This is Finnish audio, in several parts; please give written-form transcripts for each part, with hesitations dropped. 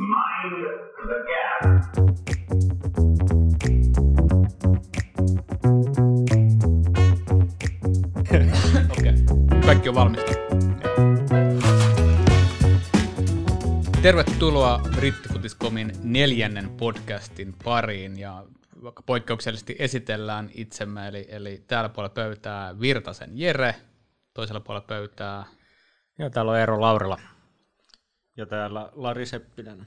Mind the gap. Okei. Kaikki on valmista. Tervetuloa Brittifutis.comin 4. podcastin pariin ja vaikka poikkeuksellisesti esitellään itsemme, eli täällä puolella pöytää Virtasen Jere, toisella puolella pöytää. Ja täällä on Eero Laurila. Ja täällä Lari Seppinen.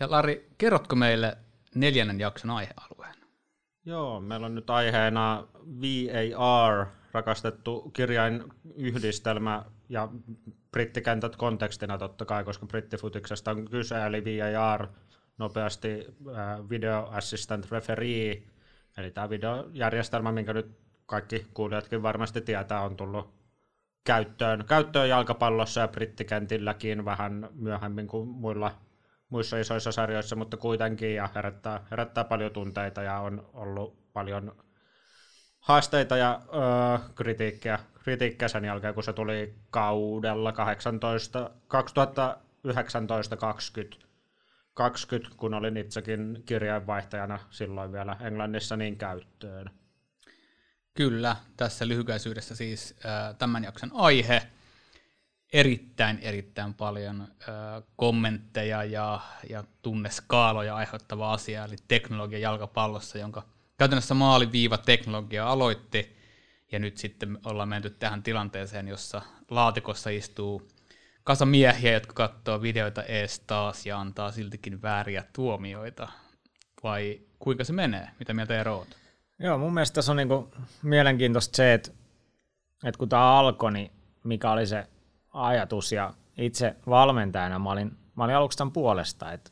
Ja Lari, kerrotko meille 4. jakson aihealueen? Joo, meillä on nyt aiheena VAR, rakastettu kirjainyhdistelmä ja brittikentät kontekstina totta kai, koska brittifutiksesta on kyse, eli VAR, nopeasti Video Assistant Referee, eli tämä videojärjestelmä, minkä nyt kaikki kuulijatkin varmasti tietää, on tullut käyttöön jalkapallossa ja brittikentilläkin vähän myöhemmin kuin muissa isoissa sarjoissa, mutta kuitenkin ja herättää paljon tunteita ja on ollut paljon haasteita ja kritiikkiä sen jälkeen, kun se tuli kaudella 2019-2020, kun olin itsekin kirjainvaihtajana silloin vielä Englannissa, niin käyttöön. Kyllä, tässä lyhykäisyydessä siis tämän jakson aihe. Erittäin paljon kommentteja ja tunneskaaloja aiheuttava asia, eli teknologia jalkapallossa, jonka käytännössä maaliviivateknologia aloitti, ja nyt sitten ollaan menty tähän tilanteeseen, jossa laatikossa istuu kasa miehiä, jotka katsoo videoita ees taas ja antaa siltikin vääriä tuomioita. Vai kuinka se menee? Mitä mieltä Eero oot? Joo, mun mielestä tässä on niinku mielenkiintoista se, että kun tämä alkoi, niin mikä oli se ajatus, ja itse valmentajana mä olin aluksi tämän puolesta, että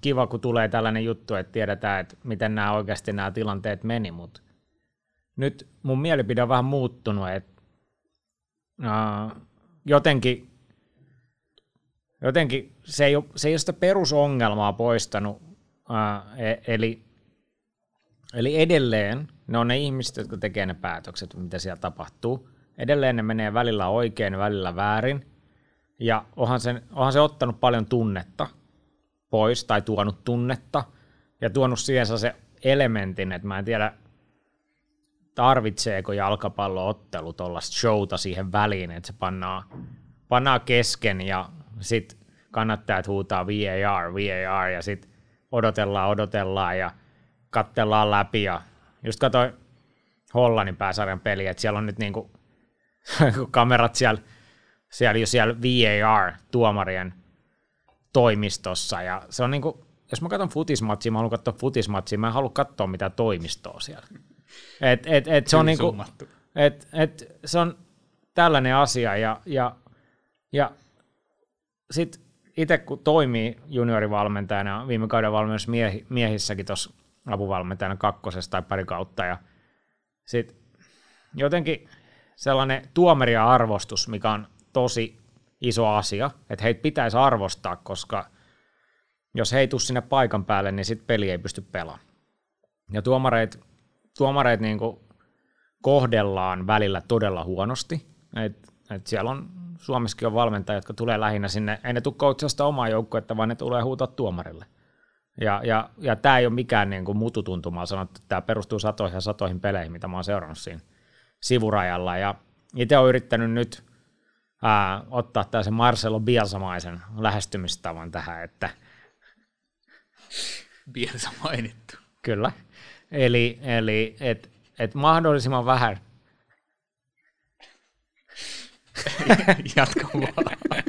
kiva kun tulee tällainen juttu, että tiedetään, että miten nämä oikeasti nämä tilanteet meni, mutta nyt mun mielipide on vähän muuttunut, että jotenkin se ei ole sitä perusongelmaa poistanut, Eli edelleen ne on ne ihmiset, jotka tekee ne päätökset, mitä siellä tapahtuu. Edelleen ne menee välillä oikein, välillä väärin. Ja onhan se ottanut paljon tunnetta pois tai tuonut tunnetta ja tuonut siihen se elementin, että mä en tiedä, tarvitseeko jalkapalloottelu tuollaista showta siihen väliin, että se pannaan kesken ja sitten kannattajat huutaa VAR ja sitten odotellaan ja katsellaan läpi, ja just katsoin Hollannin pääsarjan peliä, että siellä on nyt niinku kamerat siellä VAR-tuomarien toimistossa, ja se on niinku, jos mä katson futismatsia, mä haluan katsoa futismatsia, mä en halua katsoa mitään toimistoa siellä. Se on niinku, se on tällainen asia, ja sit itse kun toimii juniorivalmentajana, viime kauden valmennus miehissäkin tuossa apuvalmentajana kakkosessa tai pari kautta, ja sitten jotenkin sellainen tuomaria arvostus, mikä on tosi iso asia, että heitä pitäisi arvostaa, koska jos he ei tule sinne paikan päälle, niin sitten peli ei pysty pelaamaan. Ja tuomareit niinku kohdellaan välillä todella huonosti, että siellä on Suomessakin on valmentajia, jotka tulee lähinnä sinne, ei ne tule coachasta omaa joukkuetta, vaan ne tulee huutaa tuomarille. Ja tämä ei ole mikään niinku mututuntumaa sanottu, että tämä perustuu satoihin peleihin, mitä mä oon seurannut siinä sivurajalla. Ja itse olen yrittänyt nyt ottaa tällaisen Marcelo Bielsamaisen lähestymistavan tähän, että Bielsa mainittu. Kyllä. Eli et mahdollisimman vähän. Jatka vaan.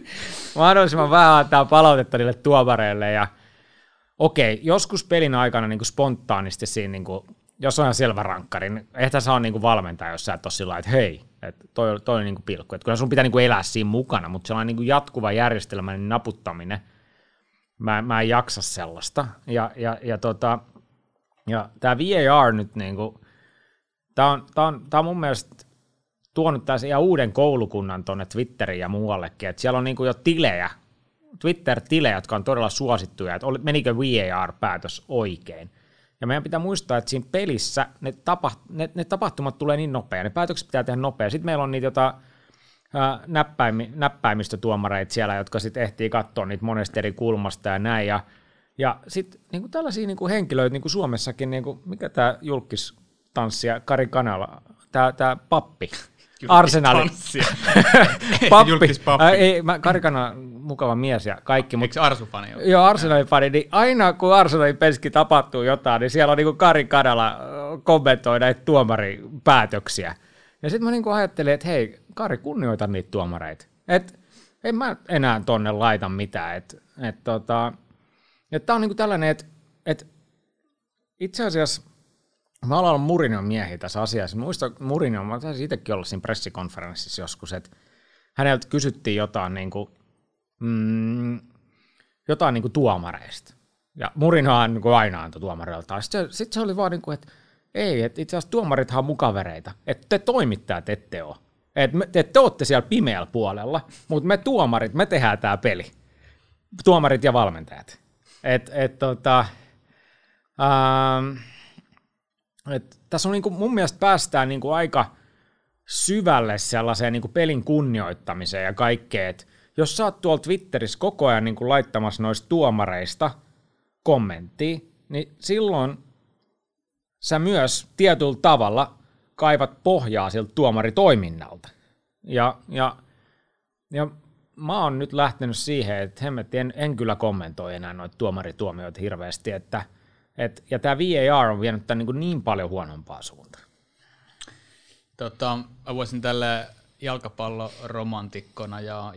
Mahdollisimman vähän antaa palautetta niille tuomareille ja okei, joskus pelin aikana niin kuin spontaanisti siinä, niin kuin, jos on ihan selvä rankkari, niin ehkä sä on niin kuin valmentaja, jos sä et ole sillä lailla, että hei, että toi on niin kuin pilkku. Että kun sun pitää niin kuin elää siinä mukana, mutta sellainen niin kuin jatkuva järjestelmän niin naputtaminen, mä en jaksa sellaista. Ja tämä VAR nyt, niin kuin, tää on mun mielestä tuonut tässä ihan uuden koulukunnan tuonne Twitteriin ja muuallekin, että siellä on niin kuin jo tilejä, Twitter-tilejä, jotka on todella suosittuja, että menikö VAR-päätös oikein. Ja meidän pitää muistaa, että siinä pelissä ne tapahtumat tulee niin nopea, ne päätökset pitää tehdä nopea. Sitten meillä on niitä jotain näppäimistötuomareita siellä, jotka sitten ehtii katsoa niitä monesta eri kulmasta ja näin. Ja sitten niinku tällaisia niinku henkilöitä niinku Suomessakin, niinku, mikä tämä julkistanssia Kari Kanala, tämä pappi, Arsenalin pappi. Kari Kanala, mukava mies ja kaikki. Eikö Arsu-fani ole? Joo, Arsenalin-fani. Niin aina kun Arsenalin peski tapahtuu jotain, niin siellä on niinku Kari Kanala kommentoi näitä tuomaripäätöksiä. Ja sitten mä niinku ajattelin, että hei, Kari, kunnioita niitä tuomareita. Et en mä enää tonne laita mitään. Tämä on niinku tällainen, että itse asiassa mä olen ollut Mourinhon miehiä tässä asiassa. Muistan Mourinhon, mä taisin itsekin olla siinä pressikonferenssissa joskus, että häneltä kysyttiin jotain niinku tuomareista. Ja Mourinhohan niinku aina antoi tuomareiltaan. Sitten se oli vaan niinku, että ei, että itse asiassa tuomarithan on mukavereita. Että te toimittajat ette ole. Te ootte siellä pimeällä puolella, mutta me tuomarit, me tehdään tämä peli. Tuomarit ja valmentajat. Tässä on niinku mun mielestä päästään niinku aika syvälle sellaiseen niinku pelin kunnioittamiseen ja kaikkeen. Jos sä oot tuolla Twitterissä koko ajan niinku laittamassa noista tuomareista kommenttia, niin silloin sä myös tietyllä tavalla kaivat pohjaa siltä tuomaritoiminnalta. Ja mä oon nyt lähtenyt siihen, että hemmetti, en kyllä kommentoi enää noita tuomarituomioita hirveästi, ja tää VAR on vienyt tämän niin paljon huonompaa suuntaan. Mä voisin tälle jalkapalloromantikkona ja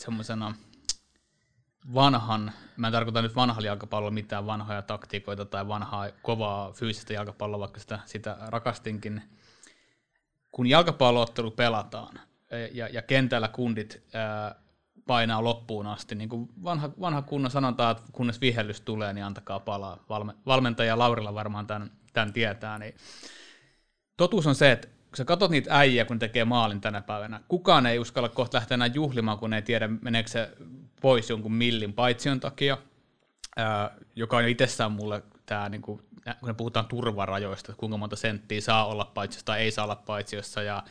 semmoisena vanhan, mä en tarkoita nyt vanhalla jalkapallolla mitään vanhoja taktiikoita tai vanhaa kovaa fyysistä jalkapalloa, vaikka sitä rakastinkin. Kun jalkapalloottelu pelataan ja kentällä kundit painaa loppuun asti, niin kuin vanha kunnon sanotaan, että kunnes vihellys tulee, niin antakaa palaa. Valmentaja Laurila varmaan tämän tietää. Niin totuus on se, että kun sä katot niitä äijä, kun tekee maalin tänä päivänä, kukaan ei uskalla kohta lähteä enää juhlimaan, kun ei tiedä, meneekö se pois jonkun millin paitsion takia, joka on jo itsessään mulle tämä, niin kun me puhutaan turvarajoista, kuinka monta senttiä saa olla paitsiossa tai ei saa olla paitsiossa, ja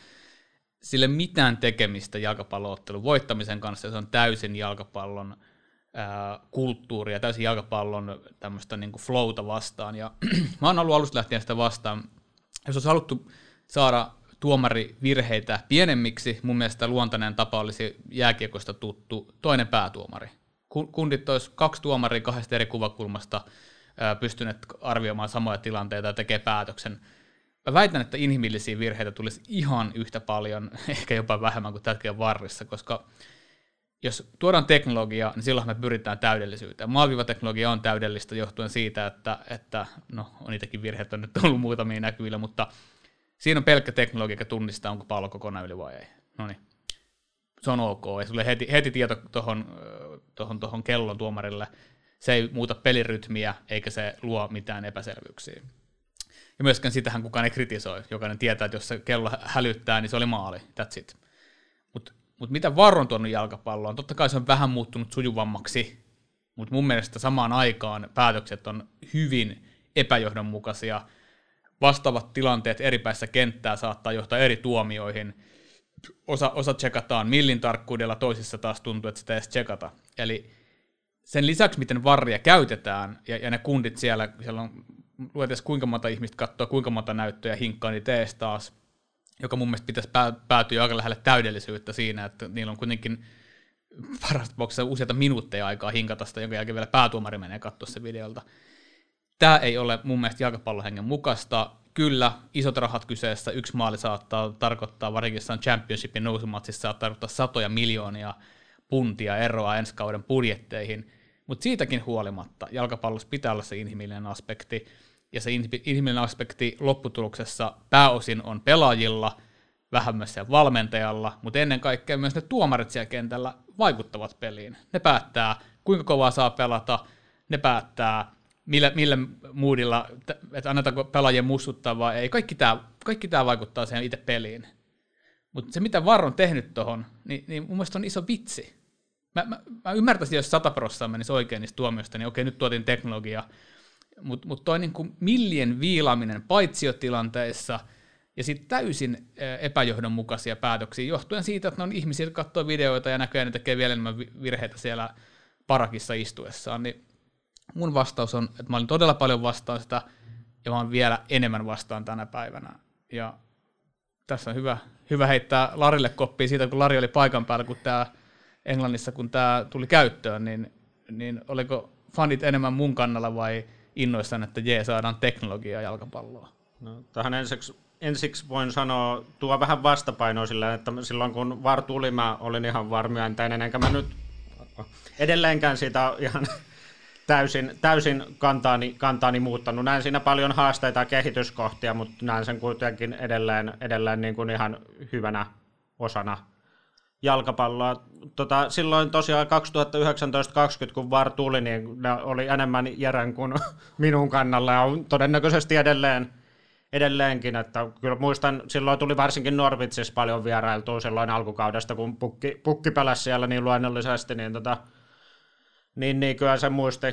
sille mitään tekemistä jalkapalloottelun voittamisen kanssa, ja se on täysin jalkapallon kulttuuria, täysin jalkapallon tämmöistä niin kuin flowta vastaan, ja mä oon ollut alusta lähtien sitä vastaan. Jos olisi haluttu saada tuomarivirheitä pienemmiksi, mun mielestä luontainen tapa olisi jääkiekosta tuttu toinen päätuomari. Kundit olisi 2 tuomaria 2 eri kuvakulmasta pystyneet arvioimaan samoja tilanteita ja tekee päätöksen. Mä väitän, että inhimillisiä virheitä tulisi ihan yhtä paljon, ehkä jopa vähemmän kuin tätkin varrissa, koska jos tuodaan teknologiaa, niin silloin me pyritään täydellisyyteen. Maaliviivateknologia on täydellistä johtuen siitä, että no, on niitäkin virheitä on nyt ollut muutamia näkyvillä, mutta siinä on pelkkä teknologia, joka tunnistaa, onko pallo kokonaan yli vai ei. Noniin, se on ok. Ja sulle heti tieto tuohon kellon tuomarille. Se ei muuta pelirytmiä, eikä se luo mitään epäselvyyksiä. Ja myöskään sitähän kukaan ei kritisoi. Jokainen tietää, että jos se kello hälyttää, niin se oli maali. That's it. Mutta mitä VAR on tuonut jalkapalloon? Totta kai se on vähän muuttunut sujuvammaksi, mutta mun mielestä samaan aikaan päätökset on hyvin epäjohdonmukaisia. Vastaavat tilanteet eri päissä kenttää saattaa johtaa eri tuomioihin. Osa tsekataan millin tarkkuudella, toisissa taas tuntuu, että sitä ei edes tsekata. Eli sen lisäksi, miten varria käytetään, ja ne kundit siellä on, luetaan kuinka monta ihmistä katsoo, kuinka monta näyttöjä hinkkaa niitä ees taas, joka mun mielestä pitäisi päätyä aika lähelle täydellisyyttä siinä, että niillä on kuitenkin parasta tapauksessa useita minuutteja aikaa hinkata sitä, jonka jälkeen vielä päätuomari menee katsoa se videolta. Tämä ei ole mun mielestä jalkapallohengen mukaista. Kyllä, isot rahat kyseessä, yksi maali saattaa tarkoittaa, varsinkin championshipin nousumatsissa saattaa tarkoittaa 100 miljoonaa puntia eroa ensi kauden budjetteihin, mutta siitäkin huolimatta jalkapallossa pitää olla se inhimillinen aspekti, ja se inhimillinen aspekti lopputuloksessa pääosin on pelaajilla, vähän myös siellä valmentajalla, mutta ennen kaikkea myös ne tuomarit siellä kentällä vaikuttavat peliin. Ne päättää, kuinka kovaa saa pelata, ne päättää, millä moodilla, että annetaanko pelaajien mussuttaa vai ei. Kaikki tämä vaikuttaa siihen itse peliin. Mutta se, mitä VAR on tehnyt tuohon, niin mun mielestä on iso vitsi. Mä ymmärtäisin, jos 100% menisi oikein niistä tuomioista, niin okei, nyt tuotiin teknologia. Mutta toi niin kuin millien viilaaminen paitsiotilanteissa ja sitten täysin epäjohdonmukaisia päätöksiä johtuen siitä, että ne on ihmisiä, jotka katsoo videoita ja näköjään ne tekee vielä enemmän virheitä siellä parakissa istuessaan, niin mun vastaus on, että mä olin todella paljon vastaan sitä ja mä olen vielä enemmän vastaan tänä päivänä. Ja tässä on hyvä heittää Larille koppia siitä, kun Lari oli paikan päällä, kun tämä Englannissa, kun tämä tuli käyttöön, niin oliko fanit enemmän mun kannalla vai innoissaan, että saadaan teknologiaa jalkapalloa? No, tähän ensiksi voin sanoa, tuo vähän vastapainoa sillä, että silloin kun VAR tuli, mä olin ihan varmyöntäinen, enkä mä nyt edelleenkään siitä ihan täysin kantaani muuttanut. Näen siinä paljon haasteita ja kehityskohtia, mutta näen sen kuitenkin edelleen niin kuin ihan hyvänä osana jalkapalloa. Silloin tosiaan 2019-2020, kun VAR tuli, niin ne oli enemmän Jeren kuin minun kannalla ja on todennäköisesti edelleenkin. Että kyllä muistan, silloin tuli varsinkin Norvitsissa paljon vierailtua silloin alkukaudesta, kun pukki pelasi siellä niin luonnollisesti, niin niin kyllä se muisti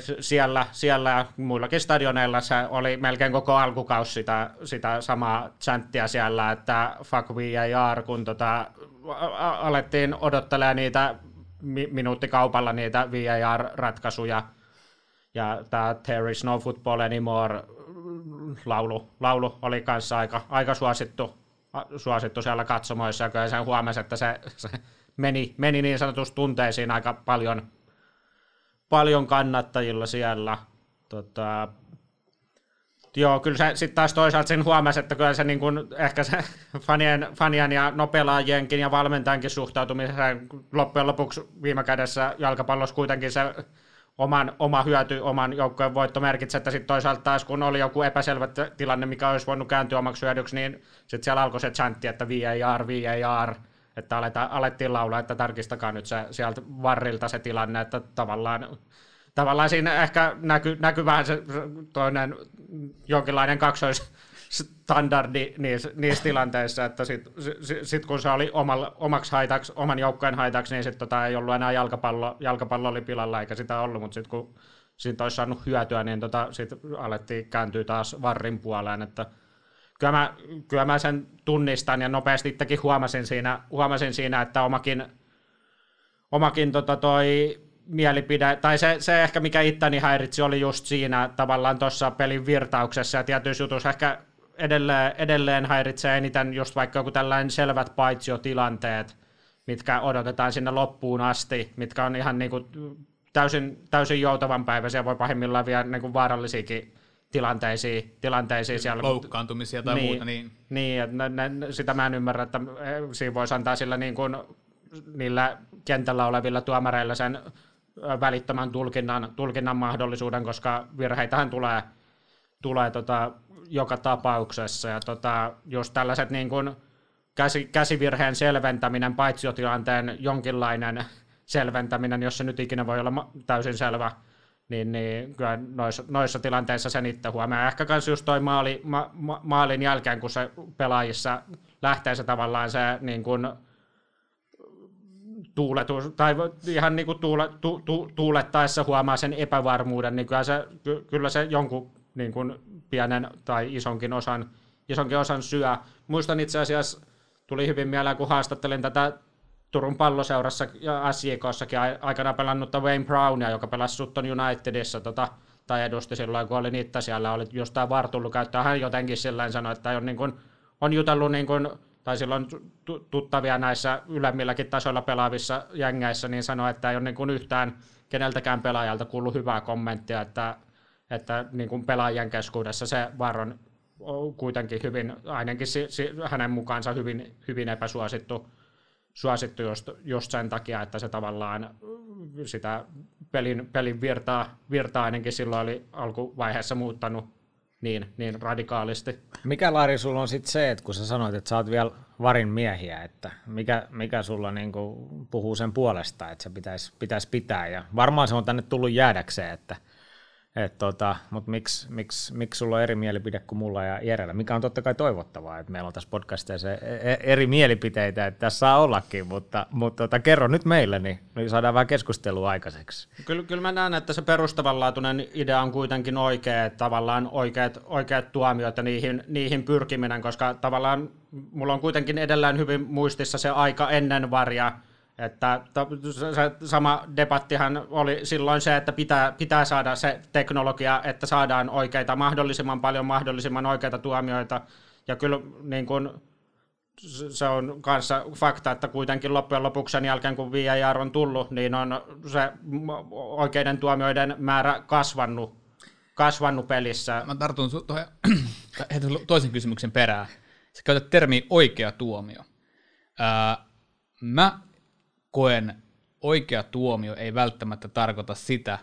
siellä ja muillakin stadioneilla se oli melkein koko alkukausi sitä samaa chanttia siellä, että fuck VAR, kun alettiin odottelemaan niitä minuuttikaupalla niitä VAR-ratkaisuja ja tämä There is no football anymore laulu oli kanssa aika suosittu siellä katsomoissa ja kyllä sen huomasi, että se meni niin sanotusti tunteisiin aika paljon kannattajilla siellä. Joo, kyllä se sitten taas toisaalta sen huomasi, että kyllä se niin kun, ehkä se fanien ja nopelaajienkin ja valmentajankin suhtautumiseen loppujen lopuksi viime kädessä jalkapallossa kuitenkin se oma hyöty, oman joukkojen voitto merkitsi, että sitten toisaalta taas kun oli joku epäselvä tilanne, mikä olisi voinut kääntyä omaksi hyödyksi, niin sitten siellä alkoi se chantti, että VAR, että alettiin laulaa, että tarkistakaa nyt se sieltä varrilta se tilanne, että tavallaan siinä ehkä näkyy vähän se toinen jonkinlainen kaksoisstandardi niissä tilanteissa, että sit kun se oli oman joukkojen haitaksi, niin sitten ei ollut enää jalkapallo oli pilalla eikä sitä ollut, mutta sitten kun siitä olisi saanut hyötyä, niin sitten alettiin kääntyä taas varrin puoleen, että kyllä mä sen tunnistan ja nopeasti itsekin huomasin siinä, että omakin toi mielipide, tai se ehkä mikä ittäni häiritsi oli just siinä tavallaan tuossa pelin virtauksessa ja tietyissä jutuissa ehkä edelleen häiritsee eniten just vaikka joku tällainen selvät paitsiotilanteet, mitkä odotetaan sinne loppuun asti, mitkä on ihan niinku täysin joutavanpäiväisiä, voi pahimmillaan vielä niinku vaarallisiakin tilanteisiin siellä. Loukkaantumisia tai muuta. Niin että sitä mä en ymmärrä, että siinä voisi antaa sillä niin kuin niillä kentällä olevilla tuomareilla sen välittömän tulkinnan mahdollisuuden, koska virheitähän tulee joka tapauksessa. Ja just tällaiset niin kuin käsivirheen selventäminen, paitsiotilanteen jonkinlainen selventäminen, jos se nyt ikinä voi olla täysin selvä, niin kyllä noissa tilanteissa sen itse huomaa. Ehkä myös just toi maalin jälkeen, kun se pelaajissa lähtee se tavallaan se niin kuin tuuletus, tai ihan niin kuin tuulettaessa huomaa sen epävarmuuden, niin kyllä se jonkun niin kuin pienen tai isonkin osan syö. Muistan itse asiassa, tuli hyvin mieleen, kun haastattelin tätä Turun Palloseurassa ja SJK:ssakin aikana pelannutta Wayne Brownia, joka pelasi Sutton Unitedissa tai edusti silloin, kun olin itse siellä, oli just tämä VAR tullut käyttöön. Hän jotenkin silleen sanoi, että on, niin kuin, on jutellut, niin kuin, tai silloin tuttavia näissä ylemmilläkin tasoilla pelaavissa jengeissä, niin sanoi, että ei ole niin kuin yhtään keneltäkään pelaajalta kuullut hyvää kommenttia, että niin kuin pelaajien keskuudessa se VAR on kuitenkin hyvin, ainakin hänen mukaansa hyvin epäsuosittu. Suosittu just sen takia, että se tavallaan sitä pelin virtaa ainakin silloin oli alkuvaiheessa muuttanut niin radikaalisti. Mikä, Lari, sulla on sitten se, että kun sä sanoit, että sä oot vielä VARin miehiä, että mikä sulla niinku puhuu sen puolesta, että se pitäisi pitää. Ja varmaan se on tänne tullut jäädäkseen, että Mutta miksi sulla on eri mielipide kuin mulla ja Jerellä, mikä on totta kai toivottavaa, että meillä on tässä podcastissa eri mielipiteitä, että tässä saa ollakin, mutta kerro nyt meille, niin saadaan vähän keskustelua aikaiseksi. Kyllä mä näen, että se perustavanlaatuinen idea on kuitenkin oikea, että tavallaan oikeat tuomiot ja niihin pyrkiminen, koska tavallaan mulla on kuitenkin edelleen hyvin muistissa se aika ennen VARia, että se sama debattihan oli silloin se, että pitää saada se teknologia, että saadaan oikeita mahdollisimman paljon, mahdollisimman oikeita tuomioita. Ja kyllä niin kun, se on kanssa fakta, että kuitenkin loppujen lopuksi sen jälkeen, kun VAR on tullut, niin on se oikeiden tuomioiden määrä kasvannut pelissä. Mä tartun toisen kysymyksen perään. Sä käytät termiä oikea tuomio. Mä koen oikea tuomio ei välttämättä tarkoita sitä,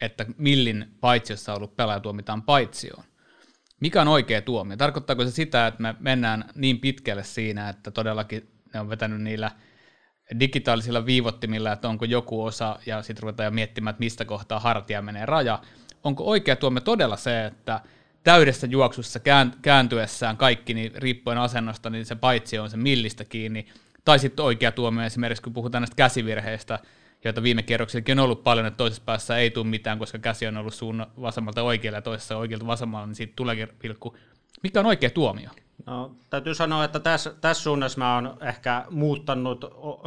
että millin paitsiossa ollut pelaaja tuomitaan paitsioon. Mikä on oikea tuomio? Tarkoittaako se sitä, että me mennään niin pitkälle siinä, että todellakin ne on vetänyt niillä digitaalisilla viivottimilla, että onko joku osa, ja sitten ruvetaan miettimään, että mistä kohtaa hartia menee raja. Onko oikea tuomio todella se, että täydessä juoksussa kääntyessään kaikki, niin riippuen asennosta, niin se paitsio on se millistä kiinni, tai sitten oikea tuomio esimerkiksi, kun puhutaan näistä käsivirheistä, joita viime kierroksillakin on ollut paljon, että toisessa päässä ei tule mitään, koska käsi on ollut suunnan vasemmalta oikealle ja toisessa oikealta vasemmalla, niin siitä tulee pilkku. Mikä on oikea tuomio? No, täytyy sanoa, että tässä suunnassa mä oon ehkä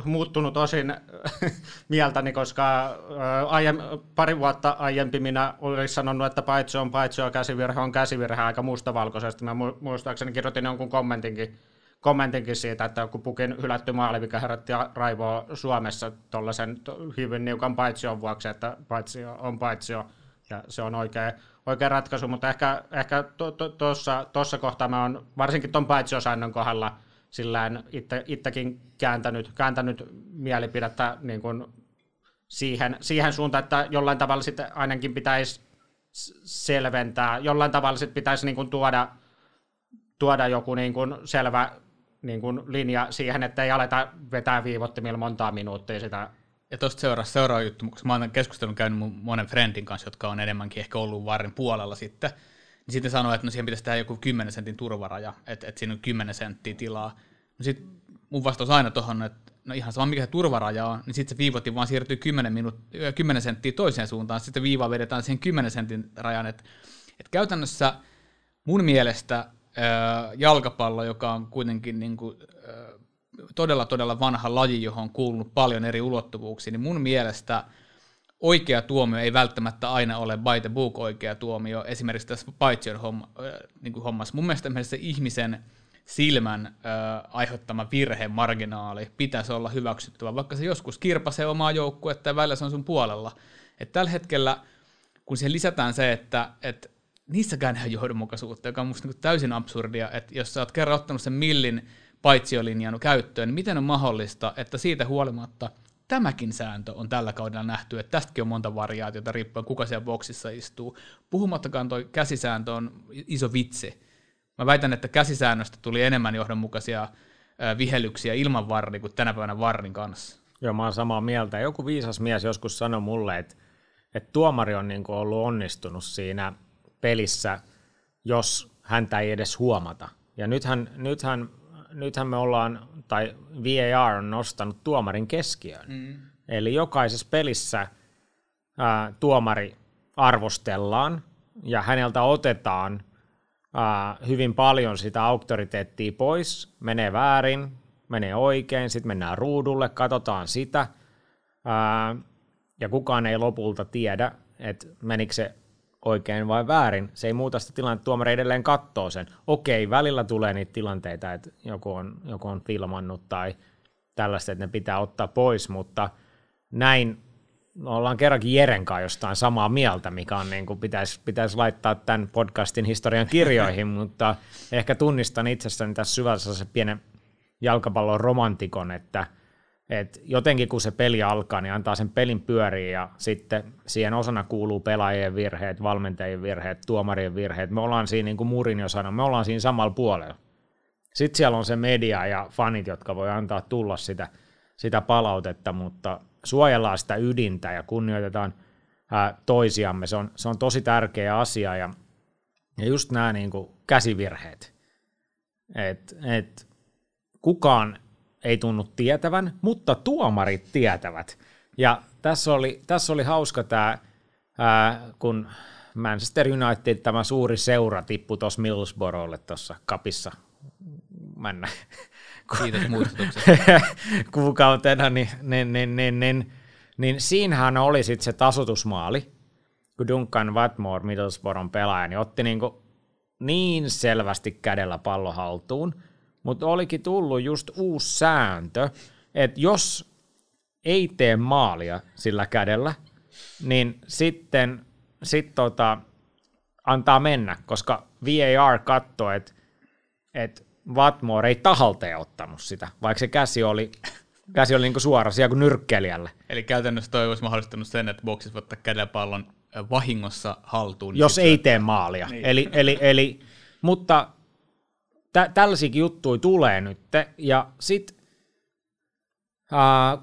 muuttunut osin mieltäni, koska pari vuotta aiempi minä olin sanonut, että paitsio on paitsio ja käsivirhe on käsivirhe aika mustavalkoisesti. Mä muistaakseni kirjoitin jonkun kommentinkin siitä, että joku pukin hylätty maali, mikä herätti raivoa Suomessa tuollaisen hyvin niukan paitsion vuoksi, että paitsio on paitsio ja se on oikea ratkaisu, mutta ehkä tuossa kohtaa mä oon varsinkin tuon paitsiosäännön kohdalla sillään itsekin kääntänyt mielipidettä niin kuin siihen suuntaan, että jollain tavalla sitten ainakin pitäisi selventää, jollain tavalla sitten pitäisi niin kuin tuoda joku niin kuin selvä niin kuin linja siihen, että ei aleta vetää viivottimilla montaa minuuttia sitä. Ja tuosta seuraa juttu, koska mä oon keskustelun käynyt mun monen friendin kanssa, jotka on enemmänkin ehkä ollut VARin puolella sitten, niin sitten sanoi, että no siihen pitäisi tehdä joku 10 sentin turvaraja, että siinä on 10 senttiä tilaa. No sitten mun vastaus aina tuohon, että no ihan sama mikä se turvaraja on, niin sitten se viivotti vaan siirtyy 10 senttiä toiseen suuntaan, sitten viivaa vedetään siihen 10 sentin rajan, että käytännössä mun mielestä jalkapallo, joka on kuitenkin niin kuin todella, todella vanha laji, johon on kuulunut paljon eri ulottuvuuksia, niin mun mielestä oikea tuomio ei välttämättä aina ole by the book oikea tuomio, esimerkiksi tässä paitsiön niin hommassa. Mun mielestä se ihmisen silmän aiheuttama virhemarginaali pitäisi olla hyväksyttävä, vaikka se joskus kirpaisee omaa joukkuetta ja välillä se on sun puolella. Et tällä hetkellä, kun siihen lisätään se, että niissäkään ei ole johdonmukaisuutta, joka on musta täysin absurdia, että jos sä oot kerran ottanut sen millin paitsiolinjan käyttöön, niin miten on mahdollista, että siitä huolimatta tämäkin sääntö on tällä kaudella nähty, että tästäkin on monta variaatiota, riippuen kuka siellä boksissa istuu. Puhumattakaan toi käsisääntö on iso vitsi. Mä väitän, että käsisäännöstä tuli enemmän johdonmukaisia vihelyksiä ilman varri kuin tänä päivänä varrin kanssa. Joo, mä oon samaa mieltä. Joku viisas mies joskus sanoi mulle, että tuomari on niin kuin ollut onnistunut siinä pelissä, jos häntä ei edes huomata. Ja nythän me ollaan, tai VAR on nostanut tuomarin keskiöön. Eli jokaisessa pelissä tuomari arvostellaan, ja häneltä otetaan hyvin paljon sitä auktoriteettia pois, menee väärin, menee oikein, sitten mennään ruudulle, katsotaan sitä, ja kukaan ei lopulta tiedä, että menikö se oikein vai väärin. Se ei muuta sitä tilannetta, tuomari edelleen katsoo sen. Okei, välillä tulee niitä tilanteita, että joku on filmannut tai tällaista, että ne pitää ottaa pois, mutta näin ollaan kerrankin Jeren kanssa jostain samaa mieltä, mikä on, niin kuin pitäisi laittaa tämän podcastin historian kirjoihin, mutta ehkä tunnistan itsessäni tässä syvässä se pienen jalkapallon romantikon, että jotenkin kun se peli alkaa, niin antaa sen pelin pyöriä ja sitten siihen osana kuuluu pelaajien virheet, valmentajien virheet, tuomarien virheet. Me ollaan siinä, niin kuin Mourinho sanoi, me ollaan siinä samalla puolella. Sitten siellä on se media ja fanit, jotka voi antaa tulla sitä palautetta, mutta suojellaan sitä ydintä ja kunnioitetaan toisiamme. Se on tosi tärkeä asia ja just nämä niin kuin käsivirheet. Et kukaan ei tunnu tietävän, mutta tuomarit tietävät. Ja tässä oli hauska tämä, kun Manchester United, tämä suuri seura, tippui tuossa Middlesbroughlle tuossa kapissa. Männä. Kiitos muistutuksesta. Kuukautena, niin siinähän oli sitten se tasoitusmaali, kun Duncan Watmore, Middlesbroughin pelaaja, niin otti niin selvästi kädellä pallon haltuun, mutta olikin tullut just uusi sääntö, että jos ei tee maalia sillä kädellä, niin sitten antaa mennä, koska VAR katsoi, että Watmore ei tahalteen ottanut sitä, vaikka se käsi oli niin kuin suora siellä kuin nyrkkeilijällä. Eli käytännössä toi olisi mahdollistanut sen, että boksissa voi ottaa kädellä pallon vahingossa haltuun. Jos ei tee maalia. Niin. Eli, mutta tällaisiakin juttuja tulee nyt. Ja sitten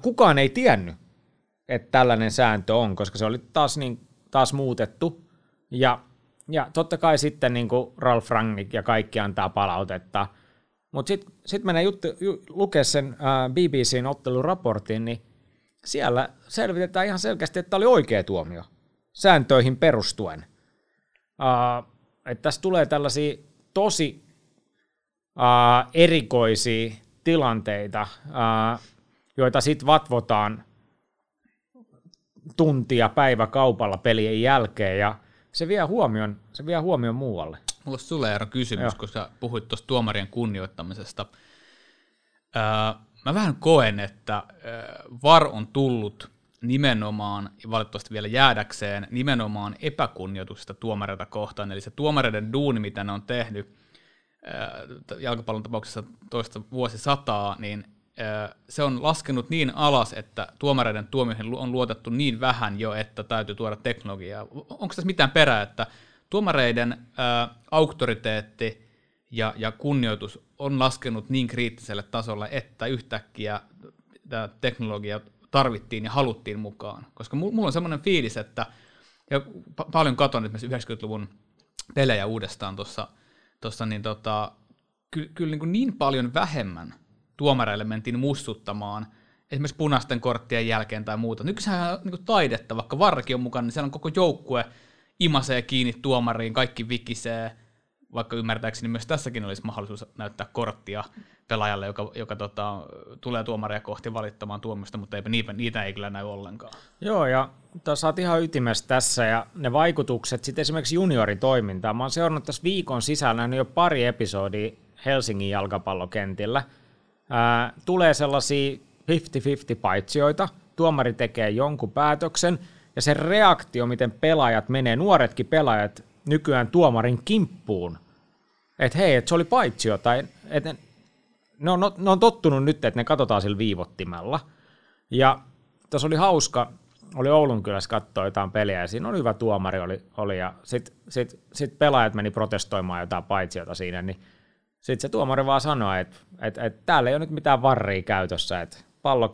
kukaan ei tiennyt, että tällainen sääntö on, koska se oli taas muutettu. Ja totta kai sitten niin kuin Ralf Rangnick ja kaikki antaa palautetta. Mutta sitten mennä lukea sen BBCn otteluraportin, niin siellä selvitetään ihan selkeästi, että oli oikea tuomio sääntöihin perustuen. Että tässä tulee tällaisia tosi erikoisia tilanteita, joita sitten vatvotaan tuntia päiväkaupalla pelien jälkeen, ja se vie huomion muualle. Mulla olisi sulle, Eero, kysymys, joo, koska puhuit tuosta tuomarien kunnioittamisesta. Mä vähän koen, että VAR on tullut nimenomaan, ja valitettavasti vielä jäädäkseen, nimenomaan epäkunnioituksesta tuomareita kohtaan. Eli se tuomareiden duuni, mitä ne on tehnyt jalkapallon tapauksessa toista vuosisataa, niin se on laskenut niin alas, että tuomareiden tuomioihin on luotettu niin vähän jo, että täytyy tuoda teknologiaa. Onko tässä mitään perää, että tuomareiden auktoriteetti ja kunnioitus on laskenut niin kriittiselle tasolle, että yhtäkkiä tämä teknologia tarvittiin ja haluttiin mukaan? Koska mulla on semmoinen fiilis, että ja paljon katon esimerkiksi 90-luvun pelejä uudestaan tuossa, niin kyllä niin paljon vähemmän tuomareille mentiin mussuttamaan, esimerkiksi punaisten korttien jälkeen tai muuta. Nykyisinhän on niin taidetta, vaikka VARkin on mukana, niin siellä on koko joukkue imasee kiinni tuomariin, kaikki vikisee, vaikka ymmärtääkseni myös tässäkin olisi mahdollisuus näyttää korttia pelaajalle, joka tulee tuomaria kohti valittamaan tuomiosta, mutta niitä ei kyllä näy ollenkaan. Joo, ja saat ihan ytimessä tässä, ja ne vaikutukset sitten esimerkiksi junioritoimintaan. Mä oon seurannut tässä viikon sisällä, nähnyt jo pari episodia Helsingin jalkapallokentillä. Tulee sellaisia 50-50 paitsioita, tuomari tekee jonkun päätöksen, ja se reaktio, miten pelaajat menee, nuoretkin pelaajat, nykyään tuomarin kimppuun, että hei, että se oli paitsio, tai että ne on tottunut nyt, että ne katsotaan sillä viivottimella. Ja tässä oli hauska, oli Oulunkylässä katsoa jotain peliä, ja siinä oli hyvä tuomari, oli ja sitten pelaajat meni protestoimaan jotain paitsiota siinä, niin sitten se tuomari vaan sanoi, että täällä ei ole nyt mitään varria käytössä, että pallo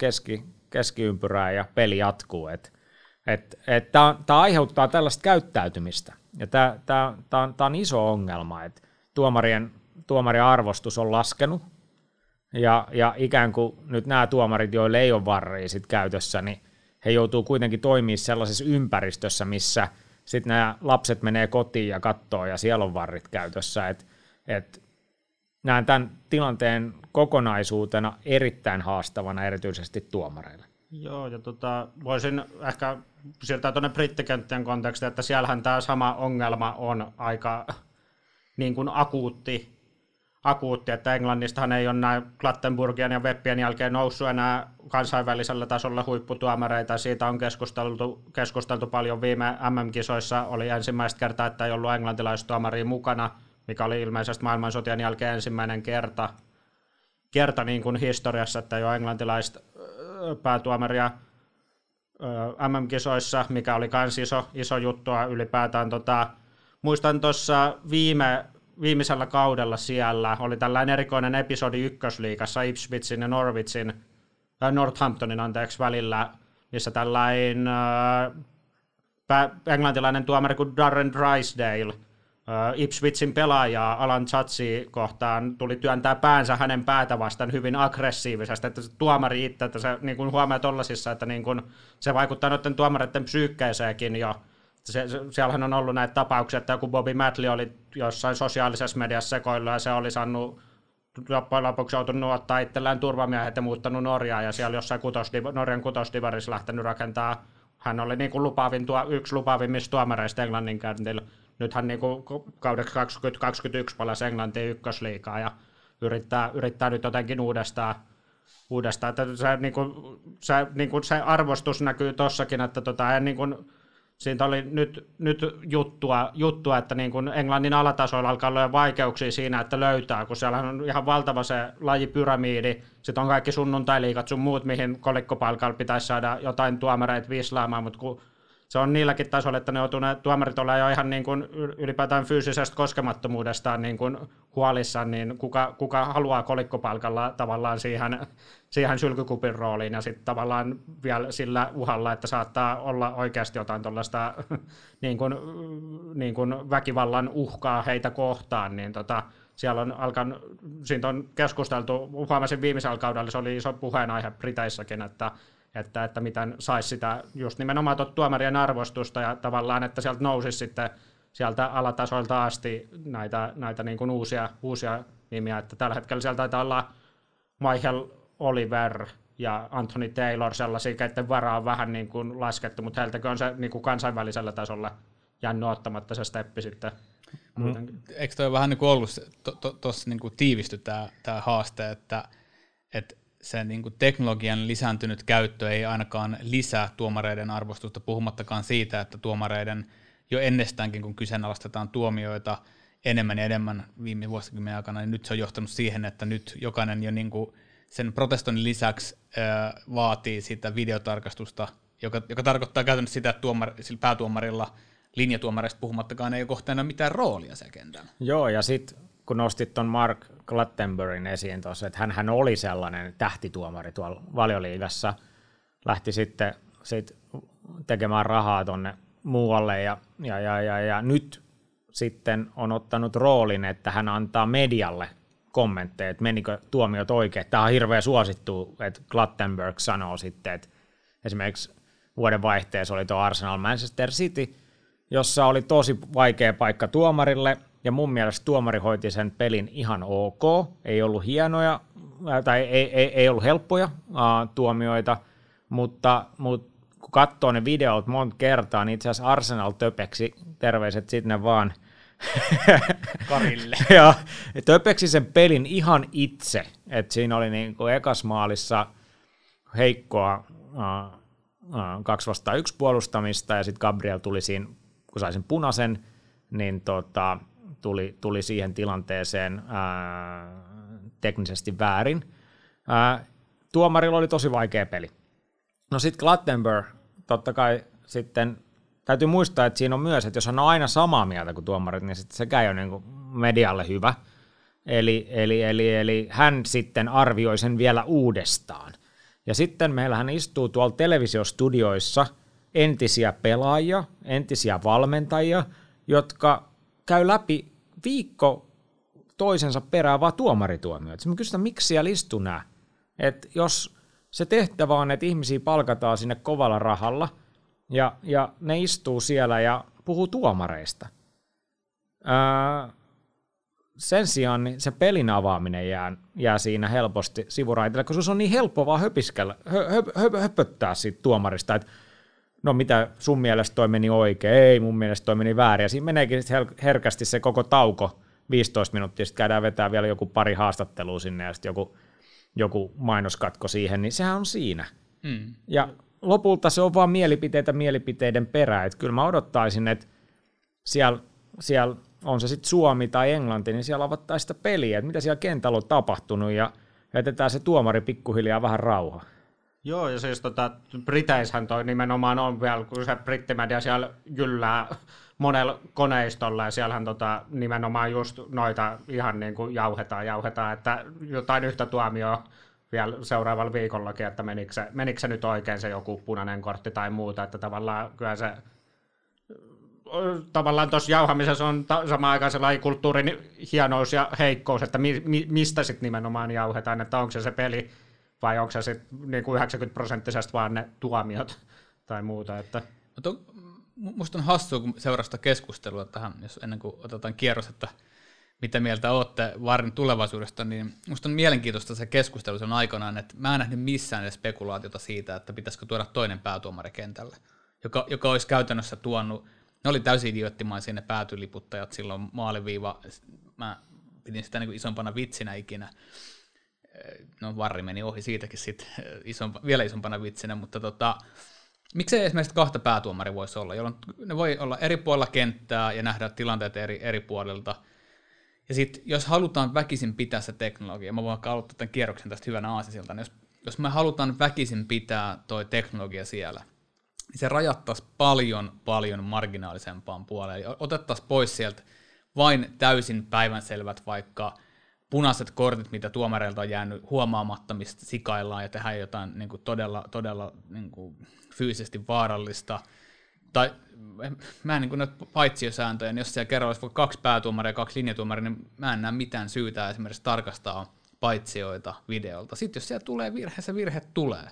keskiympyrää ja peli jatkuu, että tämä aiheuttaa tällaista käyttäytymistä, ja tämä on iso ongelma, että tuomarien arvostus on laskenut, ja ikään kuin nyt nämä tuomarit, joille ei ole varria sit käytössä, niin he joutuu kuitenkin toimimaan sellaisessa ympäristössä, missä sitten nämä lapset menee kotiin ja katsoo, ja siellä on varrit käytössä, että näen tämän tilanteen kokonaisuutena erittäin haastavana, erityisesti tuomareille. Joo, ja voisin ehkä siirtää tuonne brittikenttien kontekstiin, että siellähän tämä sama ongelma on aika niin kuin akuutti, että Englannistahan ei ole näin Clattenburgien ja Webbien jälkeen noussut enää kansainvälisellä tasolla huipputuomareita, siitä on keskusteltu paljon viime MM-kisoissa, oli ensimmäistä kertaa, että ei ollut englantilaistuomaria mukana, mikä oli ilmeisesti maailmansotien jälkeen ensimmäinen kerta niin kuin historiassa, että ei ole englantilaista päätuomaria MM-kisoissa, mikä oli myös iso juttua ylipäätään. Muistan tuossa viimeisellä kaudella siellä oli tällainen erikoinen episodi ykkösliigassa Ipswichin ja Northamptonin välillä, missä tällainen englantilainen tuomari kuin Darren Drysdale Ipswichin pelaajaa Alan Chatsi kohtaan tuli työntää päänsä hänen päätä vastaan hyvin aggressiivisesti, että se tuomari itse, että se niin kuin huomaa tollasissa, että niin kuin se vaikuttaa noiden tuomareiden psyykkäiseenkin jo. Siellähän on ollut näitä tapauksia, että joku Bobby Madley oli jossain sosiaalisessa mediassa sekoilla ja se oli saanut loppujen lopuksi joutunut ottaa itsellään turvamiehet ja muuttanut Norjaan ja siellä jossain Norjan kutosdivarissa lähtenyt rakentaa. Hän oli niin kuin yksi lupaavimmista tuomareista Englannin kärntillä. Nyt hän niin kuin kaudeksi 2021 palasi Englantiin ykkösliigaa ja yrittää nyt jotenkin uudestaan. Että se arvostus näkyy tossakin, että niin kuin, siitä oli nyt juttua, että niin kuin Englannin alatasoilla alkaa olla vaikeuksia siinä, että löytää, kun siellä on ihan valtava se lajipyramiidi, sitten on kaikki sunnuntailiigat sun muut, mihin kolikkopalkalla pitäisi saada jotain tuomareita viislaamaan, mutta kun se on niilläkin tasolla, että ne tuomarit ollaan jo ihan niin kuin ylipäätään fyysisestä koskemattomuudestaan niin kuin huolissaan, niin kuka haluaa kolikkopalkalla tavallaan siihen sylkykupin rooliin ja sitten tavallaan vielä sillä uhalla, että saattaa olla oikeasti jotain tuollaista niin kuin väkivallan uhkaa heitä kohtaan, niin siellä on siitä on keskusteltu, huomasin viimeisellä kaudella, se oli iso puheenaihe Briteissäkin, että miten saisi sitä just nimenomaan tuomarien arvostusta ja tavallaan, että sieltä nousisi sitten sieltä alatasoilta asti näitä niin kuin uusia nimiä, että tällä hetkellä sieltä taitaa olla Michael Oliver ja Anthony Taylor sellaisia, keiden varaa on vähän niin kuin laskettu, mutta heiltäkö on se niin kuin kansainvälisellä tasolla jäänyt ottamatta se steppi sitten. Eikö toi vähän niin kuin ollut tuossa niin kuin tiivisty tämä haaste, että se niin kuin teknologian lisääntynyt käyttö ei ainakaan lisää tuomareiden arvostusta, puhumattakaan siitä, että tuomareiden jo ennestäänkin, kun kyseenalaistetaan tuomioita enemmän ja enemmän viime vuosikymmenen aikana, niin nyt se on johtanut siihen, että nyt jokainen jo niin kuin sen proteston lisäksi vaatii sitä videotarkastusta, joka tarkoittaa käytännössä sitä, että sillä päätuomarilla linjatuomareista puhumattakaan ei ole kohta enää mitään roolia siellä kentällä. Joo, ja sitten kun nostit ton Mark Clattenburgin esiin tuossa, että hänhän oli sellainen tähtituomari tuolla Valioliigassa, lähti sitten tekemään rahaa tonne muualle ja nyt sitten on ottanut roolin, että hän antaa medialle kommentteja, että menikö tuomiot oikein. Tämä on hirveän suosittu, että Clattenburg sanoo sitten, että esimerkiksi vuodenvaihteessa oli tuo Arsenal Manchester City, jossa oli tosi vaikea paikka tuomarille, ja mun mielestä tuomari hoiti sen pelin ihan ok, ei ollut hienoja, tai ei ollut helppoja tuomioita, mutta kun katsoo ne videot monta kertaa, niin itse asiassa Arsenal töpeksi, terveiset sinne vaan Karille. Ja töpeksi sen pelin ihan itse, että siinä oli niin kuin ekas maalissa heikkoa 2-1 puolustamista, ja sitten Gabriel tuli siinä, kun sai sen punaisen, niin tuli siihen tilanteeseen teknisesti väärin. Tuomarilla oli tosi vaikea peli. No sitten Clattenburg, totta kai sitten täytyy muistaa, että siinä on myös, että jos hän on aina samaa mieltä kuin tuomarit, niin sitten sekään ei ole niin kuin medialle hyvä. Eli hän sitten arvioi sen vielä uudestaan. Ja sitten meillähän istuu tuolla televisiostudioissa entisiä pelaajia, entisiä valmentajia, jotka käy läpi viikko toisensa perään vaan tuomarituomioita. Mä kysytän, miksi siellä istuu nää? Et jos se tehtävä on, että ihmisiä palkataan sinne kovalla rahalla, ja ne istuu siellä ja puhuu tuomareista. Sen sijaan niin se pelin avaaminen jää siinä helposti sivuraitille, koska se on niin helppo vaan höpöttää siitä tuomarista, että no mitä sun mielestä toi meni oikein, ei mun mielestä toi meni väärin. Ja siinä meneekin herkästi se koko tauko, 15 minuuttia, sitten käydään vetää vielä joku pari haastattelua sinne ja sitten joku mainoskatko siihen, niin sehän on siinä. Mm. Ja lopulta se on vaan mielipiteitä mielipiteiden perään. Että kyllä mä odottaisin, että siellä on se sitten Suomi tai Englanti, niin siellä avattaisiin sitä peliä, että mitä siellä kentällä on tapahtunut ja jätetään se tuomari pikkuhiljaa vähän rauhaa. Joo, ja siis Briteishän toi nimenomaan on vielä, kun se brittimedia siellä jyllää monella koneistolla, ja siellähän nimenomaan just noita ihan niin kuin jauhetaan, että jotain yhtä tuomioa vielä seuraavalla viikollakin, että menikö se nyt oikein se joku punainen kortti tai muuta, että tavallaan kyllä se tavallaan tuossa jauhamisessa on samaan aikaan sellainen kulttuurin hienous ja heikkous, että mistä sitten nimenomaan jauhetaan, että onko se peli vai onko se sitten niin 90% vaan ne tuomiot tai muuta. Että. Musta on hassua, kun seurasta keskustelua tähän, jos ennen kuin otetaan kierros, että mitä mieltä olette VARin tulevaisuudesta, niin musta on mielenkiintoista se keskustelu sen aikanaan, että mä en nähnyt missään edes spekulaatiota siitä, että pitäisikö tuoda toinen päätuomari kentälle, joka olisi käytännössä tuonut, ne oli täysin idioottimaisia ne päätyliputtajat silloin maaliviiva, mä pidin sitä niin kuin isompana vitsinä ikinä, no VARri meni ohi siitäkin sitten vielä isompana vitsinä, mutta miksei esimerkiksi kahta päätuomaria voisi olla, jolloin ne voi olla eri puolilla kenttää ja nähdä tilanteet eri puolilta. Ja sitten jos halutaan väkisin pitää se teknologia, mä voin aloittaa tämän kierroksen tästä hyvänä aasinsiltana, niin jos me halutaan väkisin pitää toi teknologia siellä, niin se rajattaisiin paljon marginaalisempaan puoleen. Eli otettaisiin pois sieltä vain täysin päivänselvät vaikka punaiset kortit, mitä tuomareilta on jäänyt huomaamatta, mistä sikaillaan ja tehdään jotain niin kuin todella niin kuin fyysisesti vaarallista. Tai mä en niin kuin näitä paitsiösääntöjä, niin jos siellä kerralla olisi kaksi päätuomaria ja kaksi linjatuomaria, niin mä en näe mitään syytä esimerkiksi tarkastaa paitsioita videolta. Sitten jos siellä tulee virhe, se virhe tulee.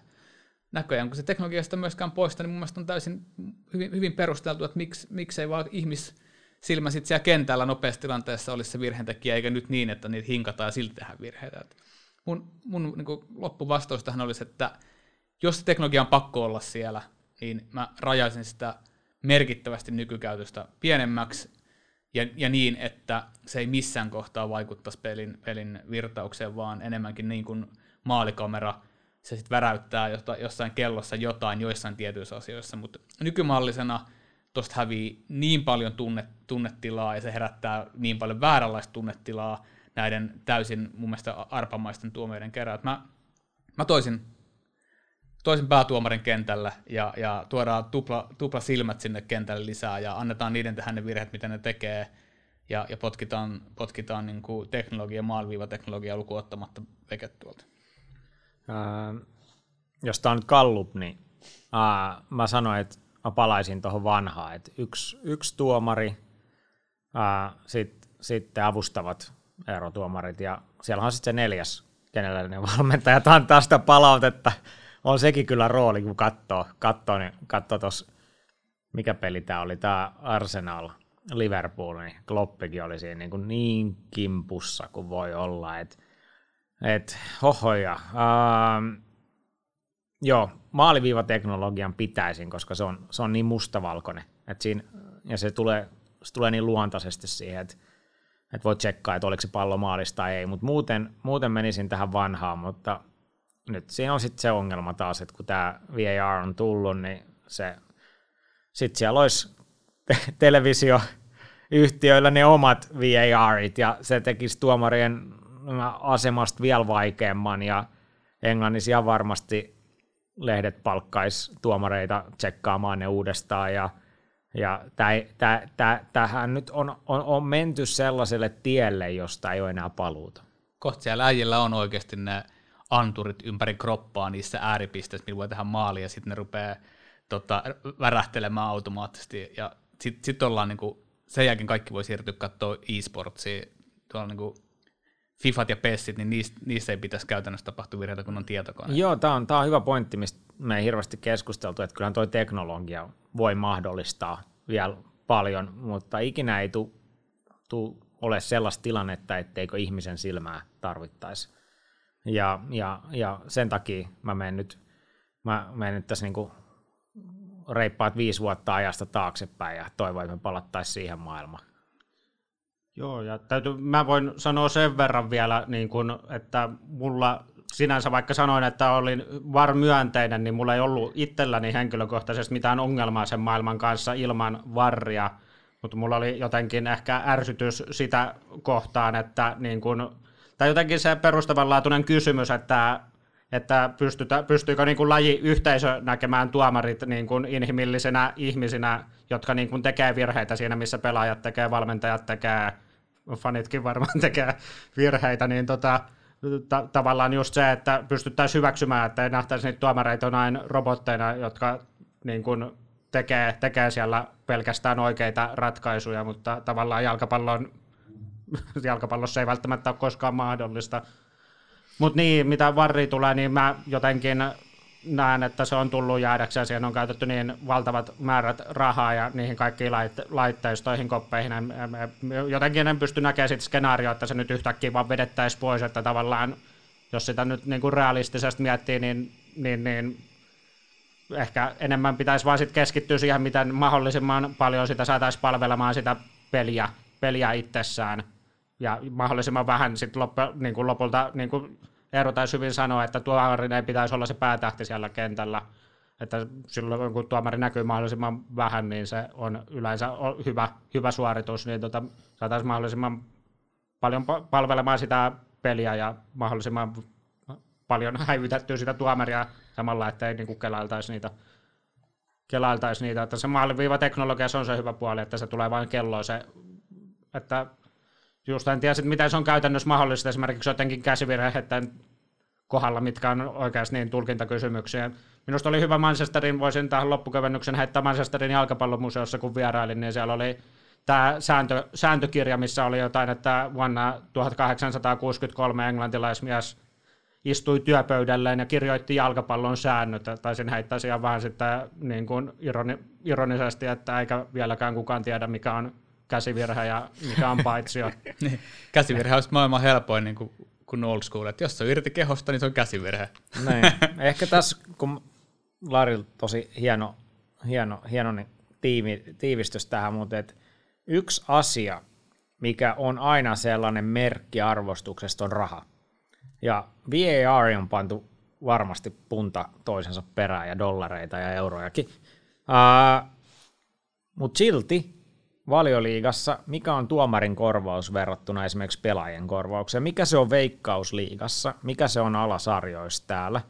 Näköjään, kun se teknologia sitä myöskään poistaa, niin mun mielestä on täysin hyvin perusteltu, että miksei vaan ihmissilmä sitten siellä kentällä nopeassa tilanteessa olisi se virheentekijä, eikä nyt niin, että niitä hinkataan ja silti tehdään virheitä. Et mun niin kuin loppuvastaus tähän olisi, että jos se teknologia on pakko olla siellä, niin mä rajaisin sitä merkittävästi nykykäytöstä pienemmäksi ja niin, että se ei missään kohtaa vaikuttaisi pelin virtaukseen, vaan enemmänkin niin kuin maalikamera, se sitten väräyttää jossain kellossa jotain joissain tietyissä asioissa, mutta nykymallisena tuosta hävii niin paljon tunnetilaa ja se herättää niin paljon vääränlaista tunnetilaa näiden täysin mun mielestä arpamaisten tuomioiden kerran. Mä toisin päätuomarin kentälle ja tuodaan tupla silmät sinne kentälle lisää ja annetaan niiden tehdä ne virheet, mitä ne tekee, ja potkitaan niin kuin teknologia, maaliviivateknologia lukuottamatta veket tuolta. Jos tämä on nyt Gallup, niin mä sanoin, että mä palaisin tuohon vanhaan, että yksi tuomari, sitten avustavat erotuomarit, ja siellä on sitten se neljäs, kenellä ne valmentajat antaa sitä palautetta. On sekin kyllä rooli, kun katsoo tuossa, mikä peli tämä oli, tämä Arsenal, Liverpool, niin Kloppikin oli siinä niin kimpussa kuin voi olla, että hohoja. Joo, maaliviivateknologian pitäisin, koska se on niin mustavalkoinen, että siinä, ja se tulee niin luontaisesti siihen, että voi tsekkaa, että oliko se pallo maalista tai ei, mutta muuten menisin tähän vanhaan, mutta nyt siinä on sitten se ongelma taas, että kun tämä VAR on tullut, niin sitten siellä olisi televisioyhtiöillä ne omat VARit, ja se tekisi tuomarien asemasta vielä vaikeamman, ja Englannissa ihan varmasti lehdet palkkaisi tuomareita tsekkaamaan ne uudestaan, ja tämähän nyt on menty sellaiselle tielle, josta ei ole enää paluuta. Kohta siellä äijillä on oikeasti ne anturit ympäri kroppaa niissä ääripisteissä, millä voi tehdä maalia, ja sitten ne rupeaa värähtelemään automaattisesti, ja sitten ollaan niinku, sen jälkeen kaikki voi siirtyä katsoa e-sportsia, tuolla niinku Fifat ja Pessit, niin niissä ei pitäisi käytännössä tapahtua virheitä, kun on tietokone. Joo, tämä on hyvä pointti, mistä me ei hirveästi keskusteltu, että kyllähän toi teknologia voi mahdollistaa vielä paljon, mutta ikinä ei tule ole sellaista tilannetta, etteikö ihmisen silmää tarvittaisi. Ja sen takia mä menen nyt tässä niinku reippaat 5 vuotta ajasta taaksepäin ja toivon, että me palattaisiin siihen maailmaan. Joo, ja mä voin sanoa sen verran vielä, niin kun, että mulla sinänsä, vaikka sanoin, että olin VAR-myönteinen, niin mulla ei ollut itselläni henkilökohtaisesti mitään ongelmaa sen maailman kanssa ilman VARia, mutta mulla oli jotenkin ehkä ärsytys sitä kohtaan, että niin kun, tai jotenkin se perustavanlaatuinen kysymys, että pystyykö niin kuin lajiyhteisö näkemään tuomarit niin kuin inhimillisenä ihmisinä, jotka niin kuin tekee virheitä siinä, missä pelaajat tekee, valmentajat tekee, fanitkin varmaan tekee virheitä, niin tavallaan just se, että pystyttäisiin hyväksymään, että ei nähtäisi niitä tuomareita näin robotteina, jotka niin kuin tekee siellä pelkästään oikeita ratkaisuja, mutta tavallaan jalkapallossa ei välttämättä ole koskaan mahdollista. Mutta niin, mitä VARia tulee, niin mä jotenkin näen, että se on tullut jäädäkseen. Siihen on käytetty niin valtavat määrät rahaa ja niihin kaikkiin laitteistoihin, koppeihin. Jotenkin en pysty näkemään sitä skenaarioa, että se nyt yhtäkkiä vaan vedettäisiin pois, että tavallaan jos sitä nyt niinku realistisesti miettii, niin ehkä enemmän pitäisi vaan sit keskittyä siihen, miten mahdollisimman paljon sitä saataisiin palvelemaan sitä peliä itsessään. Ja mahdollisimman vähän sit lopulta, niin kuin Eero taisi hyvin sanoa, että tuomarin ei pitäisi olla se päätähti siellä kentällä. Että silloin kun tuomari näkyy mahdollisimman vähän, niin se on yleensä hyvä suoritus. Niin saataisiin mahdollisimman paljon palvelemaan sitä peliä ja mahdollisimman paljon häivytettyä sitä tuomaria samalla, ettei niinku kelailtaisi niitä. Että se maaliviivateknologia, se on se hyvä puoli, että se tulee vain kelloon se, että just en tiedä, miten se on käytännössä mahdollista esimerkiksi jotenkin käsivirheiden kohdalla, mitkä on oikeasti niin tulkintakysymyksiä. Minusta oli hyvä Manchesterin, voisin tähän loppukevennyksen heittää Manchesterin jalkapallomuseossa, kun vierailin, niin siellä oli tämä sääntökirja, missä oli jotain, että vuonna 1863 englantilaismies istui työpöydälleen ja kirjoitti jalkapallon säännöt. Taisin heittää siihen vähän sitten niin kuin ironisesti, että eikä vieläkään kukaan tiedä, mikä on käsivirhe ja mikä on paitsio. Niin. Käsivirhe olisi maailman helpoin niin kuin old school, että jos se on irti kehosta, niin se on käsivirhe. Ehkä tässä, kun Larilla tosi hieno niin tiivistys tähän, mutta yksi asia, mikä on aina sellainen merkki arvostuksesta, on raha. Ja VAR on pantu varmasti punta toisensa perään ja dollareita ja eurojakin. Mutta silti Valioliigassa, mikä on tuomarin korvaus verrattuna esimerkiksi pelaajien korvaukseen? Mikä se on Veikkausliigassa? Mikä se on alasarjoissa täällä?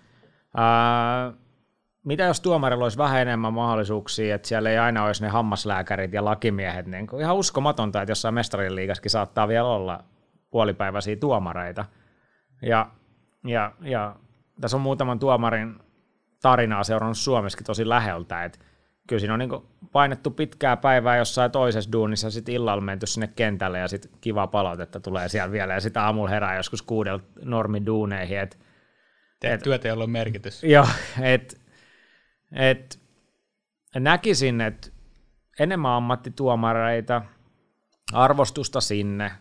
Mitä jos tuomarilla olisi vähän enemmän mahdollisuuksia, että siellä ei aina olisi ne hammaslääkärit ja lakimiehet? Niin ihan uskomatonta, että jossain mestarien liigassakin saattaa vielä olla puolipäiväisiä tuomareita. Ja tässä on muutaman tuomarin tarinaa seurannut Suomessakin tosi läheltä, että kyllä siinä on niin painettu pitkää päivää jossain toisessa duunissa, sitten illalla menty sinne kentälle ja sitten kiva palautetta tulee siellä vielä ja sitten aamulla herää joskus 6 normiduuneihin. Työt ei ole merkitys. Joo, että näkisin, että enemmän ammattituomareita, arvostusta sinne,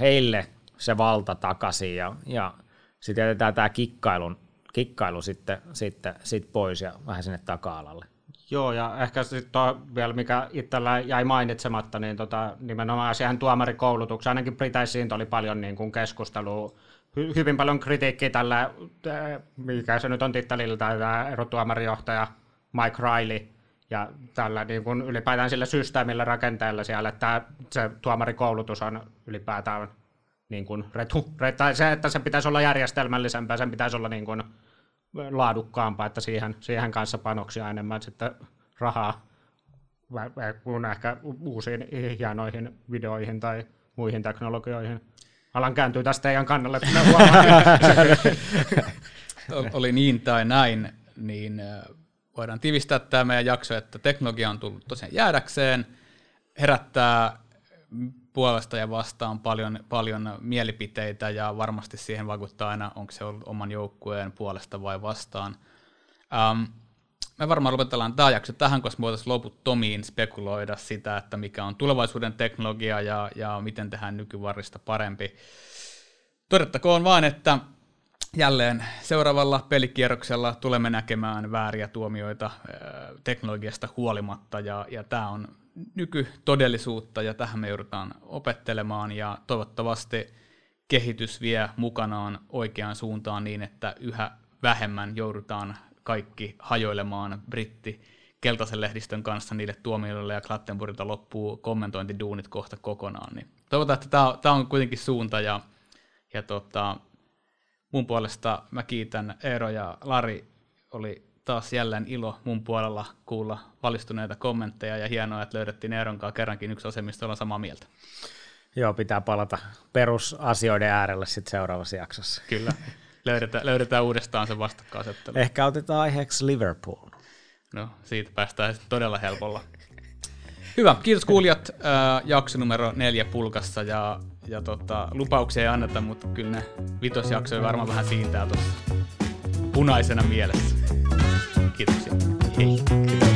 heille se valta takaisin ja sitten jätetään tämä kikkailu sitten pois ja vähän sinne taka-alalle. Joo, ja ehkä sitten vielä, mikä itsellä jäi mainitsematta, niin nimenomaan siihen tuomarikoulutukseen, ainakin Briteissä siitä oli paljon niin kuin keskustelua, hyvin paljon kritiikkiä tällä, mikä se nyt on titteliltä, tämä erotuomarijohtaja Mike Riley, ja tällä niin kuin ylipäätään sillä systeemillä rakenteella siellä, että se tuomarikoulutus on ylipäätään niin kuin tai se, että se pitäisi olla järjestelmällisempää, sen pitäisi olla niin kuin laadukkaampaa, että siihen kanssa panoksia enemmän sitten rahaa kuin ehkä uusiin hienoihin videoihin tai muihin teknologioihin. Alan kääntyy tästä teidän kannalle. Oli niin tai näin, niin voidaan tivistää tämä meidän jakso, että teknologia on tullut tosiaan jäädäkseen, herättää puolesta ja vastaan paljon mielipiteitä ja varmasti siihen vaikuttaa aina, onko se ollut oman joukkueen puolesta vai vastaan. Me varmaan lopetellaan tämä jakso tähän, koska me voitaisiin loputtomiin spekuloida sitä, että mikä on tulevaisuuden teknologia ja miten tehdään nykyvarrista parempi. Todettakoon vaan, että jälleen seuraavalla pelikierroksella tulemme näkemään vääriä tuomioita teknologiasta huolimatta ja tämä on nykytodellisuutta ja tähän me joudutaan opettelemaan ja toivottavasti kehitys vie mukanaan oikeaan suuntaan niin, että yhä vähemmän joudutaan kaikki hajoilemaan britti keltaisen lehdistön kanssa niille tuomioille ja Clattenburgilta loppuu kommentointiduunit kohta kokonaan. Niin toivotaan, että tämä on kuitenkin suunta ja mun puolesta mä kiitän Eero ja Lari, oli taas jälleen ilo mun puolella kuulla valistuneita kommentteja ja hienoa, että löydettiin Eeron kanssa kerrankin yksi asia, mistä ollaan samaa mieltä. Joo, pitää palata perusasioiden äärelle sitten seuraavassa jaksossa. Kyllä, löydetään uudestaan se vastakkainasettelu. Ehkä otetaan aiheeksi Liverpool. No, siitä päästään sitten todella helpolla. Hyvä, kiitos kuulijat. Jakso numero 4 pulkassa ja lupauksia ei anneta, mutta kyllä ne vitosjaksoja varmaan vähän siintää tuossa punaisena mielessä. Kiitoksia. Hei.